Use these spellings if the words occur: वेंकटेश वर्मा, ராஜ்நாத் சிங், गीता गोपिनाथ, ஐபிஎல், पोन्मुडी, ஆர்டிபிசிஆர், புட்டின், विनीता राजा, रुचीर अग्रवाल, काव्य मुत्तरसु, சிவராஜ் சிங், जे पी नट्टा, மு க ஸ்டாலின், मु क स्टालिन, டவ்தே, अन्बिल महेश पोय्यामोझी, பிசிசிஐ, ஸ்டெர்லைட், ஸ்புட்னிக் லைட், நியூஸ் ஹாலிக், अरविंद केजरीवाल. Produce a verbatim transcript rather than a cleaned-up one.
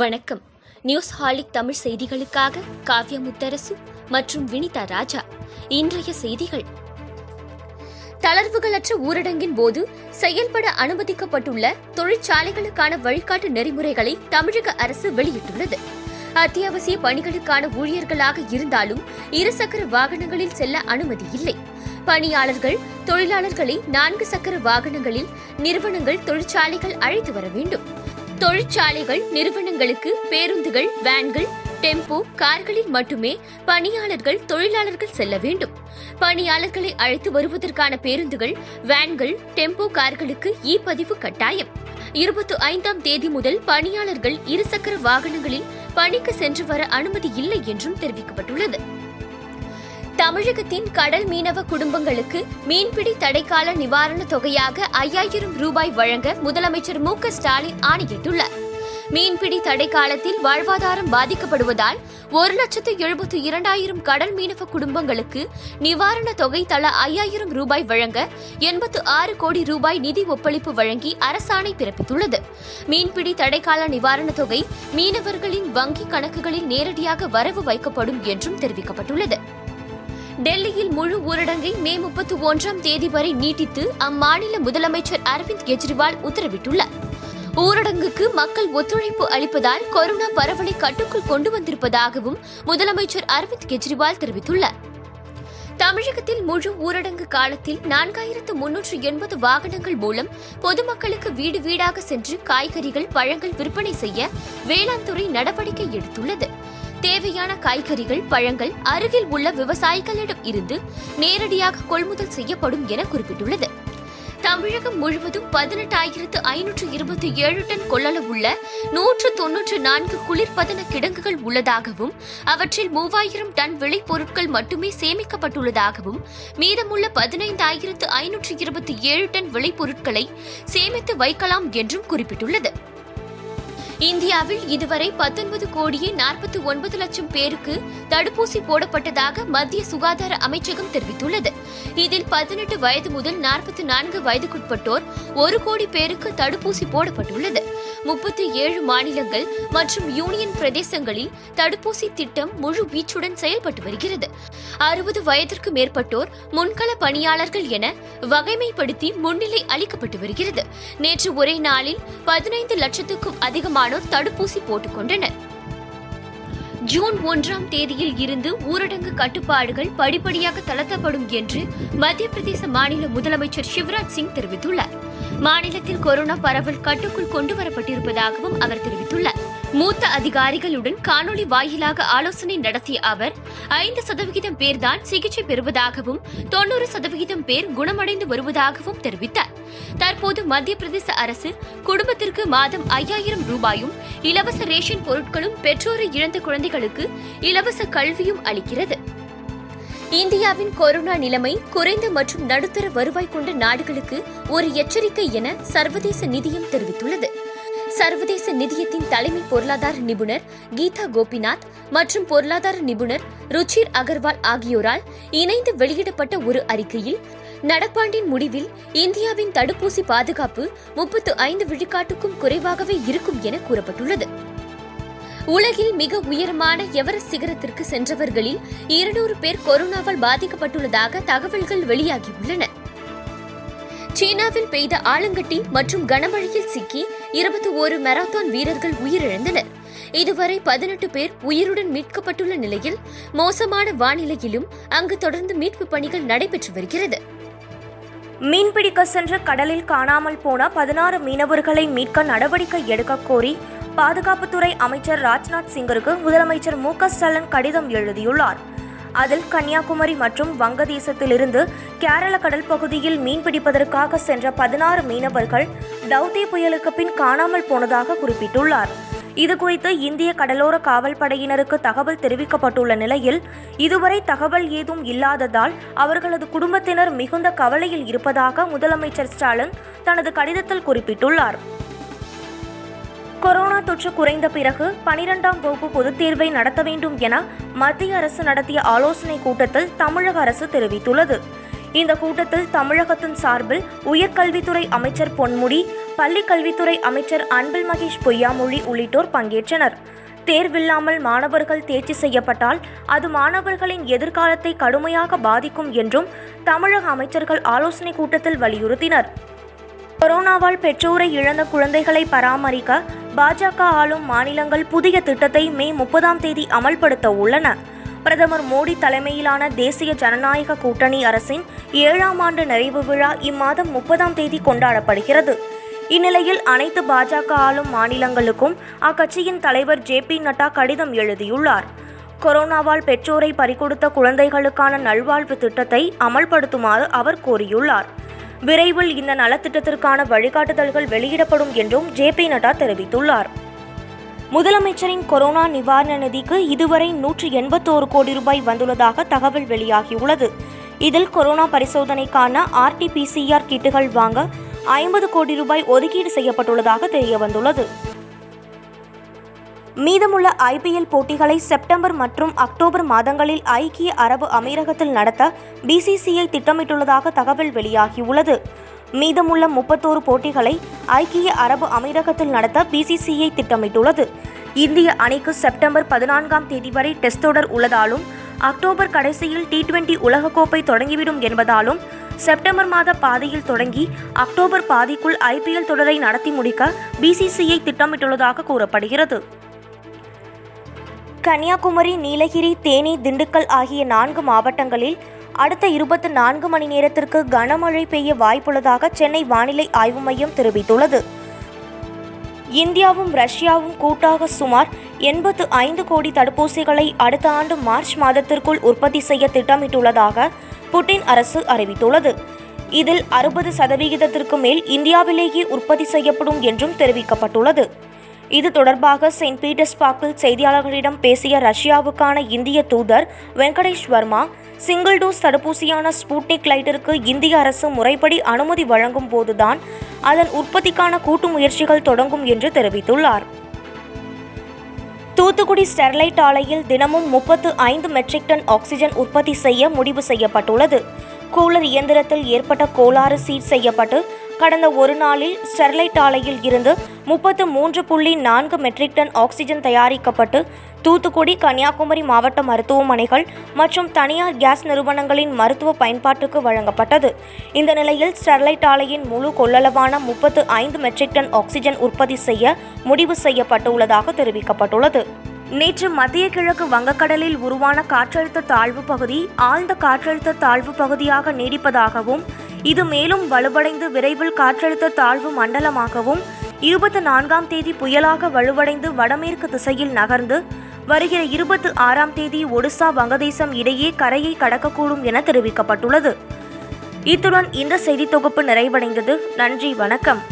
வணக்கம். நியூஸ் ஹாலிக் தமிழ் செய்திகளுக்காக காவ்ய முத்தரசு மற்றும் வினிதா ராஜா. இன்றைய செய்திகள். தளர்வுகளற்ற ஊரடங்கின் போது செயல்பட அனுமதிக்கப்பட்டுள்ள தொழிற்சாலைகளுக்கான வழிகாட்டு நெறிமுறைகளை தமிழக அரசு வெளியிட்டுள்ளது. அத்தியாவசிய பணிகளுக்கான ஊழியர்களாக இருந்தாலும் இருசக்கர வாகனங்களில் செல்ல அனுமதி இல்லை. பணியாளர்கள் தொழிலாளர்களை நான்கு சக்கர வாகனங்களில் நிறுவனங்கள் தொழிற்சாலைகள் அழைத்து வர வேண்டும். தொழிற்சாலைகள் நிறுவனங்களுக்கு பேருந்துகள், வேன்கள், டெம்போ கார்களில் மட்டுமே பணியாளர்கள் தொழிலாளர்கள் செல்ல வேண்டும். பணியாளர்களை அழைத்து வருவதற்கான பேருந்துகள், வேன்கள், டெம்போ கார்களுக்கு இ பதிவு கட்டாயம். இருபத்தி ஐந்தாம் தேதி முதல் பணியாளர்கள் இருசக்கர வாகனங்களில் பணிக்கு சென்று வர அனுமதி இல்லை என்றும் தெரிவிக்கப்பட்டுள்ளது. தமிழகத்தின் கடல் மீனவ குடும்பங்களுக்கு மீன்பிடி தடைக்கால நிவாரண தொகையாக ஐயாயிரம் ரூபாய் வழங்க முதலமைச்சர் மு க ஸ்டாலின் ஆணையிட்டுள்ளார். மீன்பிடி தடை காலத்தில் வாழ்வாதாரம் பாதிக்கப்படுவதால் ஒரு லட்சத்து எழுபத்தி இரண்டாயிரம் கடல் மீனவ குடும்பங்களுக்கு நிவாரண தொகை தலா ஐயாயிரம் ரூபாய் வழங்க எண்பத்து ஆறு கோடி ரூபாய் நிதி ஒப்பளிப்பு வழங்கி அரசாணை பிறப்பித்துள்ளது. மீன்பிடி தடைக்கால நிவாரண தொகை மீனவர்களின் வங்கி கணக்குகளில் நேரடியாக வரவு வைக்கப்படும் என்றும் தெரிவிக்கப்பட்டுள்ளது. டெல்லியில் முழு ஊரடங்கை மே முப்பத்தி ஒன்றாம் தேதி வரை நீட்டித்து அம்மாநில முதலமைச்சர் அரவிந்த் கெஜ்ரிவால் உத்தரவிட்டுள்ளார். ஊரடங்குக்கு மக்கள் ஒத்துழைப்பு அளிப்பதால் கொரோனா பரவலை கட்டுக்குள் கொண்டு வந்திருப்பதாகவும் முதலமைச்சர் அரவிந்த் கெஜ்ரிவால் தெரிவித்துள்ளார். தமிழகத்தில் முழு ஊரடங்கு காலத்தில் நான்காயிரத்து முன்னூற்று எண்பது வாகனங்கள் மூலம் பொதுமக்களுக்கு வீடு வீடாக சென்று காய்கறிகள், பழங்கள் விற்பனை செய்ய வேளாண் துறை நடவடிக்கை எடுத்துள்ளது. தேவையான காய்கறிகள், பழங்கள் அருகில் உள்ள விவசாயிகளிடம் இருந்து நேரடியாக கொள்முதல் செய்யப்படும் என குறிப்பிட்டுள்ளது. தமிழகம் முழுவதும் பதினெட்டாயிரத்து ஐநூற்று இருபத்தி ஏழு டன் கொள்ளளவு உள்ள நூற்று தொன்னூற்று நான்கு குளிர்பதன கிடங்குகள் உள்ளதாகவும் அவற்றில் மூவாயிரம் டன் விளைபொருட்கள் மட்டுமே சேமிக்கப்பட்டுள்ளதாகவும் மீதமுள்ள பதினைந்தாயிரத்து ஐநூற்று இருபத்தி ஏழு டன் விளைபொருட்களை சேமித்து வைக்கலாம் என்றும் குறிப்பிட்டுள்ளது. இந்தியாவில் இதுவரை பத்தொன்பது கோடியே நாற்பத்தி ஒன்பது லட்சம் பேருக்கு தடுப்பூசி போடப்பட்டதாக மத்திய சுகாதார அமைச்சகம் தெரிவித்துள்ளது. இதில் பதினெட்டு வயது முதல் நாற்பத்தி நான்கு வயதுக்குட்பட்டோர் ஒரு கோடி பேருக்கு தடுப்பூசி போடப்பட்டுள்ளது. முப்பத்தி ஏழு மாநிலங்கள் மற்றும் யூனியன் பிரதேசங்களில் தடுப்பூசி திட்டம் முழு வீச்சுடன் செயல்பட்டு வருகிறது. அறுபது வயதிற்கு மேற்பட்டோர் முன்கள பணியாளர்கள் என வகைமைப்படுத்தி முன்னிலை அளிக்கப்பட்டு வருகிறது. நேற்று ஒரே நாளில் பதினைந்து லட்சத்துக்கும் அதிகமானோர் தடுப்பூசி போட்டுக் கொண்டனர். ஜூன் ஒன்றாம் தேதியில் இருந்து ஊரடங்கு கட்டுப்பாடுகள் படிப்படியாக தளர்த்தப்படும் என்று மத்திய பிரதேச மாநில முதலமைச்சர் சிவராஜ் சிங் தெரிவித்துள்ளார். மாநிலத்தில் கொரோனா பரவல் கட்டுக்குள் கொண்டுவரப்பட்டிருப்பதாகவும் அவர் தெரிவித்துள்ளார். மூத்த அதிகாரிகளுடன் காணொலி வாயிலாக ஆலோசனை நடத்திய அவர் ஐந்து சதவிகிதம் பேர்தான் சிகிச்சை பெறுவதாகவும் தொன்னூறு சதவிகிதம் பேர் குணமடைந்து வருவதாகவும் தெரிவித்தார். தற்போது மத்திய பிரதேச அரசு குடும்பத்திற்கு மாதம் ஐயாயிரம் ரூபாயும் இலவச ரேஷன் பொருட்களும் பெற்றோரை இழந்த குழந்தைகளுக்கு இலவச கல்வியும் அளிக்கிறது. இந்தியாவின் கொரோனா நிலைமை குறைந்த மற்றும் நடுத்தர வருவாய் கொண்ட நாடுகளுக்கு ஒரு எச்சரிக்கை என சர்வதேச நிதியம் தெரிவித்துள்ளது. சர்வதேச நிதியத்தின் தலைமை பொருளாதார நிபுணர் கீதா கோபிநாத் மற்றும் பொருளாதார நிபுணர் ருச்சீர் அகர்வால் ஆகியோரால் இணைந்து வெளியிடப்பட்ட ஒரு அறிக்கையில் நடப்பாண்டின் முடிவில் இந்தியாவின் தடுப்பூசி பாதுகாப்பு முப்பத்து ஐந்து விழுக்காட்டுக்கும் குறைவாகவே இருக்கும் என கூறப்பட்டுள்ளது. உலகில் மிக உயரமான எவரெஸ்ட் சிகரத்திற்கு சென்றவர்களில் இருநூறு பேர் கொரோனாவால் பாதிக்கப்பட்டுள்ளதாக தகவல்கள் வெளியாகியுள்ளன. சீனாவில் பெய்த ஆலங்கட்டி மற்றும் கனமழையில் சிக்கி இருபத்தி ஒரு மாரத்தான் வீரர்கள் உயிரிழந்தனர். இதுவரை பதினெட்டு பேர் உயிருடன் மீட்கப்பட்டுள்ள நிலையில் மோசமான வானிலையிலும் அங்கு தொடர்ந்து மீட்பு பணிகள் நடைபெற்று வருகிறது. மீன்பிடிக்க சென்ற கடலில் காணாமல் போன பதினாறு மீனவர்களை மீட்க நடவடிக்கை எடுக்க கோரி பாதுகாப்புத்துறை அமைச்சர் ராஜ்நாத் சிங்கிற்கு முதலமைச்சர் மு க ஸ்டாலின் கடிதம் எழுதியுள்ளார். அதில் கன்னியாகுமரி மற்றும் வங்கதேசத்திலிருந்து கேரள கடல் பகுதியில் மீன்பிடிப்பதற்காக சென்ற பதினாறு மீனவர்கள் டவ்தே புயலுக்கு பின் காணாமல் போனதாக குறிப்பிட்டுள்ளார். இதுகுறித்து இந்திய கடலோர காவல்படையினருக்கு தகவல் தெரிவிக்கப்பட்டுள்ள நிலையில் இதுவரை தகவல் ஏதும் இல்லாததால் அவர்களது குடும்பத்தினர் மிகுந்த கவலையில் இருப்பதாக முதலமைச்சர் ஸ்டாலின் தனது கடிதத்தில் குறிப்பிட்டுள்ளார். கொரோனா தொற்று குறைந்த பிறகு பனிரெண்டாம் வகுப்பு பொதுத் தேர்வை நடத்த வேண்டும் என மத்திய அரசு நடத்திய ஆலோசனைக் கூட்டத்தில் தமிழக அரசு தெரிவித்துள்ளது. இந்த கூட்டத்தில் தமிழகத்தின் சார்பில் உயர்கல்வித்துறை அமைச்சர் பொன்முடி, பள்ளிக் கல்வித்துறை அமைச்சர் அன்பில் மகேஷ் பொய்யாமொழி உள்ளிட்டோர் பங்கேற்றனர். தேர்வில்லாமல் மாணவர்கள் தேர்ச்சி செய்யப்பட்டால் அது மாணவர்களின் எதிர்காலத்தை கடுமையாக பாதிக்கும் என்றும் தமிழக அமைச்சர்கள் ஆலோசனை கூட்டத்தில் வலியுறுத்தினர். கொரோனாவால் பெற்றோரை இழந்த குழந்தைகளை பராமரிக்க பாஜக ஆளும் மாநிலங்கள் புதிய திட்டத்தை மே முப்பதாம் தேதி அமல்படுத்த உள்ளன. பிரதமர் மோடி தலைமையிலான தேசிய ஜனநாயக கூட்டணி அரசின் ஏழாம் ஆண்டு நிறைவு விழா இம்மாதம் முப்பதாம் தேதி கொண்டாடப்படுகிறது. இந்நிலையில் அனைத்து பாஜக ஆளும் மாநிலங்களுக்கும் அக்கட்சியின் தலைவர் ஜே பி நட்டா கடிதம் எழுதியுள்ளார். கொரோனாவால் பெற்றோரை பறிகொடுத்த குழந்தைகளுக்கான நல்வாழ்வு திட்டத்தை அமல்படுத்துமாறு அவர் கோரியுள்ளார். விரைவில் இந்த நலத்திட்டத்திற்கான வழிகாட்டுதல்கள் வெளியிடப்படும் என்றும் ஜே பி நட்டா தெரிவித்துள்ளார். முதலமைச்சரின் கொரோனா நிவாரண நிதிக்கு இதுவரை நூற்றி எண்பத்தோரு கோடி ரூபாய் வந்துள்ளதாக தகவல் வெளியாகியுள்ளது. இதில் கொரோனா பரிசோதனைக்கான ஆர்டிபிசிஆர் கிட்டுகள் வாங்க ஐம்பது கோடி ரூபாய் ஒதுக்கீடு செய்யப்பட்டுள்ளதாக தெரிய வந்துள்ளது. மீதமுள்ள ஐபிஎல் போட்டிகளை செப்டம்பர் மற்றும் அக்டோபர் மாதங்களில் ஐக்கிய அரபு அமீரகத்தில் நடத்த பிசிசிஐ திட்டமிட்டுள்ளதாக தகவல் வெளியாகியுள்ளது. மீதமுள்ள முப்பத்தோரு போட்டிகளை ஐக்கிய அரபு அமீரகத்தில் நடத்த பிசிசிஐ திட்டமிட்டுள்ளது. இந்திய அணிக்கு செப்டம்பர் பதினான்காம் தேதி வரை டெஸ்ட் தொடர் உள்ளதாலும் அக்டோபர் கடைசியில் டி டுவெண்டி உலகக்கோப்பை தொடங்கிவிடும் என்பதாலும் செப்டம்பர் மாத பாதியில் தொடங்கி அக்டோபர் பாதிக்குள் ஐபிஎல் தொடரை நடத்தி முடிக்க பிசிசிஐ திட்டமிட்டுள்ளதாக கூறப்படுகிறது. கன்னியாகுமரி, நீலகிரி, தேனி, திண்டுக்கல் ஆகிய நான்கு மாவட்டங்களில் அடுத்த இருபத்தி நான்கு மணி நேரத்திற்கு கனமழை பெய்ய வாய்ப்புள்ளதாக சென்னை வானிலை ஆய்வு மையம் தெரிவித்துள்ளது. இந்தியாவும் ரஷ்யாவும் கூட்டாக சுமார் எண்பத்து ஐந்து கோடி தடுப்பூசிகளை அடுத்த ஆண்டு மார்ச் மாதத்திற்குள் உற்பத்தி செய்ய திட்டமிட்டுள்ளதாக புட்டின் அரசு அறிவித்துள்ளது. இதில் அறுபது சதவிகிதத்திற்கு மேல் இந்தியாவிலேயே உற்பத்தி செய்யப்படும் என்றும் தெரிவிக்கப்பட்டுள்ளது. இது தொடர்பாக செயின்ட் பீட்டர்ஸ்பர்க்கில் செய்தியாளர்களிடம் பேசிய ரஷ்யாவுக்கான இந்திய தூதர் வெங்கடேஷ் வர்மா, சிங்கிள் டோஸ் தடுப்பூசியான ஸ்புட்னிக் லைட்டிற்கு இந்திய அரசு முறைப்படி அனுமதி வழங்கும் போதுதான் அதன் உற்பத்திக்கான கூட்டு முயற்சிகள் தொடங்கும் என்று தெரிவித்துள்ளார். தூத்துக்குடி ஸ்டெர்லைட் ஆலையில் தினமும் முப்பத்து ஐந்து மெட்ரிக் டன் ஆக்சிஜன் உற்பத்தி செய்ய முடிவு செய்யப்பட்டுள்ளது. கூலர் இயந்திரத்தில் ஏற்பட்ட கோளாறு சீட் செய்யப்பட்டு கடந்த ஒரு நாளில் ஸ்டெர்லைட் ஆலையில் இருந்து முப்பத்து மூன்று புள்ளி நான்கு மெட்ரிக் டன் ஆக்சிஜன் தயாரிக்கப்பட்டு தூத்துக்குடி, கன்னியாகுமரி மாவட்ட மருத்துவமனைகள் மற்றும் தனியார் கேஸ் நிறுவனங்களின் மருத்துவ பயன்பாட்டுக்கு வழங்கப்பட்டது. இந்த நிலையில் ஸ்டெர்லைட் ஆலையின் முழு கொள்ளளவான முப்பத்து ஐந்து மெட்ரிக் டன் ஆக்சிஜன் உற்பத்தி செய்ய முடிவு செய்யப்பட்டுள்ளதாக தெரிவிக்கப்பட்டுள்ளது. நேற்று மத்திய கிழக்கு வங்கக்கடலில் உருவான காற்றழுத்த தாழ்வு பகுதி ஆழ்ந்த காற்றழுத்த தாழ்வு பகுதியாக நீடிப்பதாகவும் இது மேலும் வலுவடைந்து விரைவில் காற்றழுத்த தாழ்வு மண்டலமாகவும் இருபத்தி நான்காம் தேதி புயலாக வலுவடைந்து வடமேற்கு திசையில் நகர்ந்து வருகிற இருபத்தி ஆறாம் தேதி ஒடிசா, வங்கதேசம் இடையே கரையை கடக்கக்கூடும் என தெரிவிக்கப்பட்டுள்ளது. இத்துடன் இந்த செய்தி தொகுப்பு நிறைவடைந்தது. நன்றி, வணக்கம்.